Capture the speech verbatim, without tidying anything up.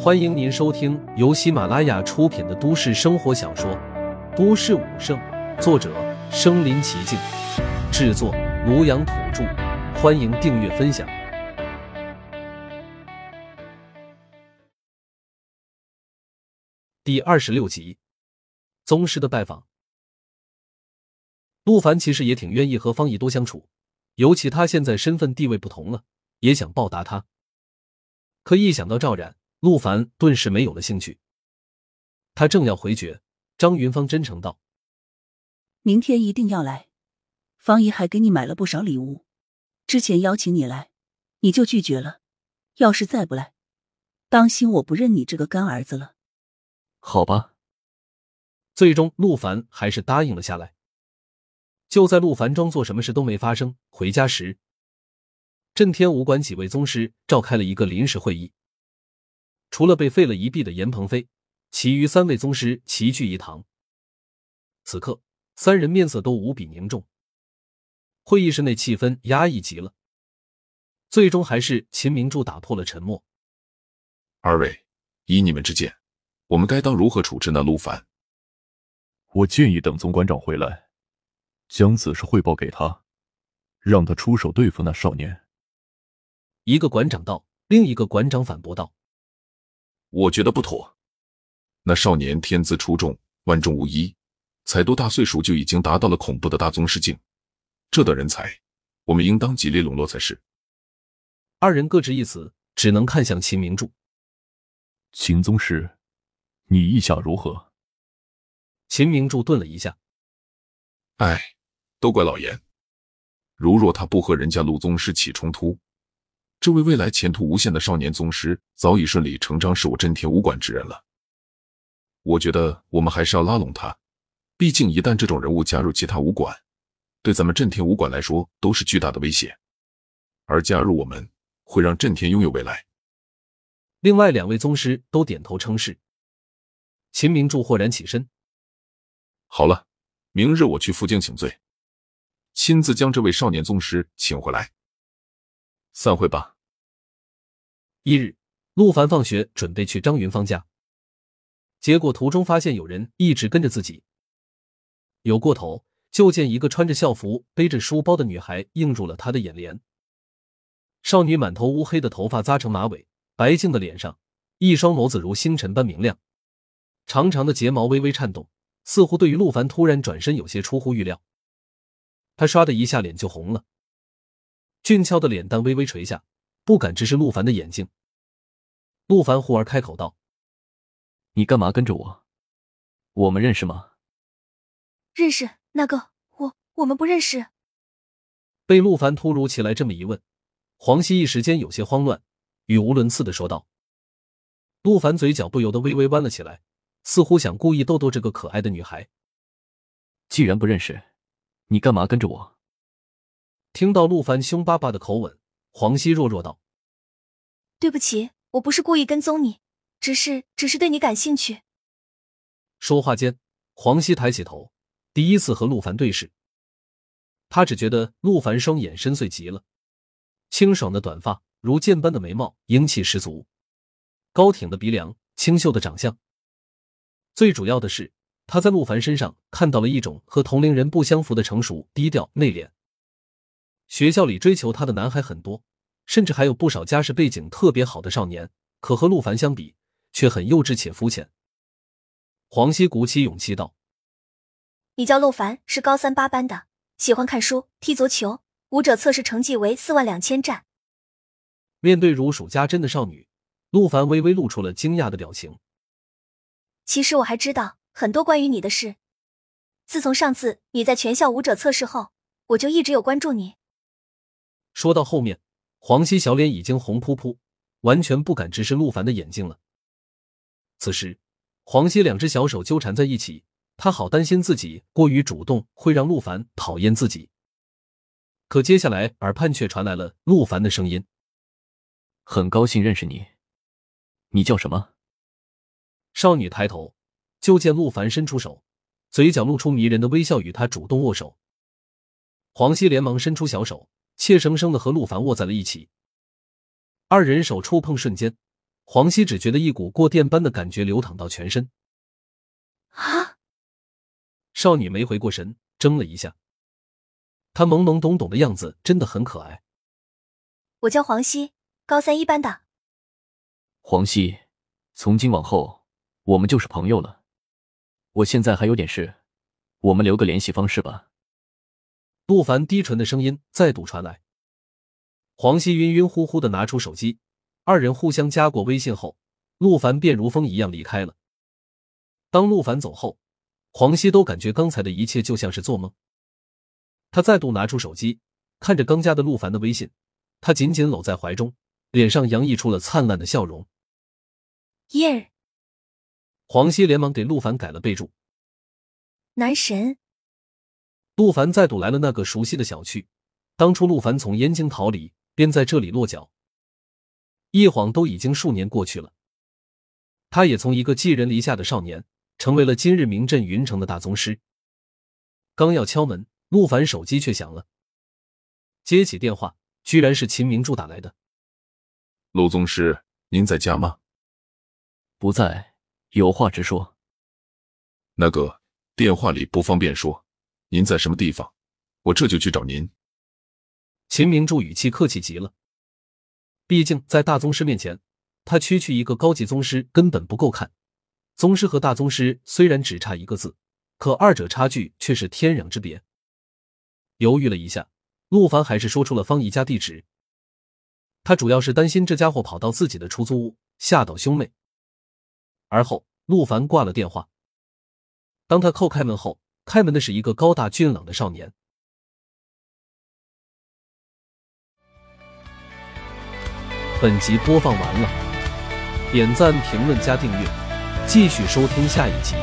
欢迎您收听由喜马拉雅出品的都市生活小说《都市武圣》，作者身临其境，制作庐阳土著。欢迎订阅分享。第二十六集，宗师的拜访。陆凡其实也挺愿意和方怡多相处，尤其他现在身份地位不同了，也想报答他。可一想到赵冉，陆凡顿时没有了兴趣。他正要回绝，张云芳真诚道：“明天一定要来，方姨还给你买了不少礼物。之前邀请你来，你就拒绝了，要是再不来，当心我不认你这个干儿子了。”“好吧。”最终陆凡还是答应了下来。就在陆凡装作什么事都没发生回家时，镇天武馆几位宗师召开了一个临时会议。除了被废了一臂的严鹏飞，其余三位宗师齐聚一堂。此刻三人面色都无比凝重，会议室内气氛压抑极了。最终还是秦明柱打破了沉默：“二位，以你们之见，我们该当如何处置那陆凡？”“我建议等总馆长回来，将此事汇报给他，让他出手对付那少年。”一个馆长道。另一个馆长反驳道：“我觉得不妥，那少年天资出众，万中无一，才多大岁数就已经达到了恐怖的大宗师境，这等人才我们应当极力笼络才是。”二人各执一词，只能看向秦明柱。“秦宗师，你意下如何？”秦明柱顿了一下：“哎，都怪老严，如若他不和人家陆宗师起冲突，这位未来前途无限的少年宗师早已顺理成章是我镇天武馆之人了。我觉得我们还是要拉拢他，毕竟一旦这种人物加入其他武馆，对咱们镇天武馆来说都是巨大的威胁，而加入我们会让镇天拥有未来。”另外两位宗师都点头称是。秦明柱豁然起身：“好了，明日我去附近请罪，亲自将这位少年宗师请回来。散会吧。”一日，陆凡放学准备去张云芳家，结果途中发现有人一直跟着自己。有过头，就见一个穿着校服背着书包的女孩映入了他的眼帘。少女满头乌黑的头发扎成马尾，白净的脸上一双眸子如星辰般明亮，长长的睫毛微微颤动，似乎对于陆凡突然转身有些出乎预料。他唰的一下脸就红了，俊俏的脸蛋微微垂下，不敢直视陆凡的眼睛。陆凡忽而开口道：“你干嘛跟着我？我们认识吗？”“认识，那个，我我们不认识。”被陆凡突如其来这么一问，黄西一时间有些慌乱，语无伦次地说道。陆凡嘴角不由得微微弯了起来，似乎想故意逗逗这个可爱的女孩。“既然不认识，你干嘛跟着我？”听到陆凡凶巴巴的口吻，黄西弱弱道：“对不起，我不是故意跟踪你，只是只是对你感兴趣。”说话间，黄西抬起头，第一次和陆凡对视。他只觉得陆凡双眼深邃极了，清爽的短发，如剑般的眉毛，英气十足，高挺的鼻梁，清秀的长相。最主要的是，他在陆凡身上看到了一种和同龄人不相符的成熟、低调、内敛。学校里追求他的男孩很多，甚至还有不少家世背景特别好的少年，可和陆凡相比却很幼稚且肤浅。黄西鼓起勇气道：“你叫陆凡，是高三八班的，喜欢看书，踢足球，舞者测试成绩为四万两千站。”面对如数家珍的少女，陆凡微微露出了惊讶的表情。“其实我还知道很多关于你的事，自从上次你在全校舞者测试后，我就一直有关注你。”说到后面，黄西小脸已经红扑扑，完全不敢直视陆凡的眼睛了。此时黄西两只小手纠缠在一起，他好担心自己过于主动会让陆凡讨厌自己。可接下来耳畔却传来了陆凡的声音：“很高兴认识你，你叫什么？”少女抬头，就见陆凡伸出手，嘴角露出迷人的微笑，与他主动握手。黄西连忙伸出小手，怯生生地和陆凡握在了一起。二人手触碰瞬间，黄西只觉得一股过电般的感觉流淌到全身。啊！少女没回过神，怔了一下。她懵懵懂懂的样子真的很可爱。我叫黄西，高三一班的。黄西，从今往后，我们就是朋友了。我现在还有点事，我们留个联系方式吧。陆凡低沉的声音再度传来。黄西晕晕乎乎的拿出手机。二人互相加过微信后，陆凡便如风一样离开了。当陆凡走后，黄西都感觉刚才的一切就像是做梦。他再度拿出手机，看着刚加的陆凡的微信，他紧紧搂在怀中，脸上洋溢出了灿烂的笑容。叶儿，黄西连忙给陆凡改了备注。男神。陆凡再度来了那个熟悉的小区，当初陆凡从燕京逃离，便在这里落脚。一晃都已经数年过去了，他也从一个寄人篱下的少年，成为了今日名震云城的大宗师。刚要敲门，陆凡手机却响了，接起电话，居然是秦明柱打来的。陆宗师，您在家吗？不在，有话直说。那个，电话里不方便说，您在什么地方？我这就去找您。秦明柱语气客气极了。毕竟在大宗师面前，他区区一个高级宗师根本不够看。宗师和大宗师虽然只差一个字，可二者差距却是天壤之别。犹豫了一下，陆凡还是说出了方姨家地址。他主要是担心这家伙跑到自己的出租屋，吓到兄妹。而后，陆凡挂了电话。当他叩开门后，开门的是一个高大俊朗的少年。本集播放完了，点赞、评论、加订阅，继续收听下一集。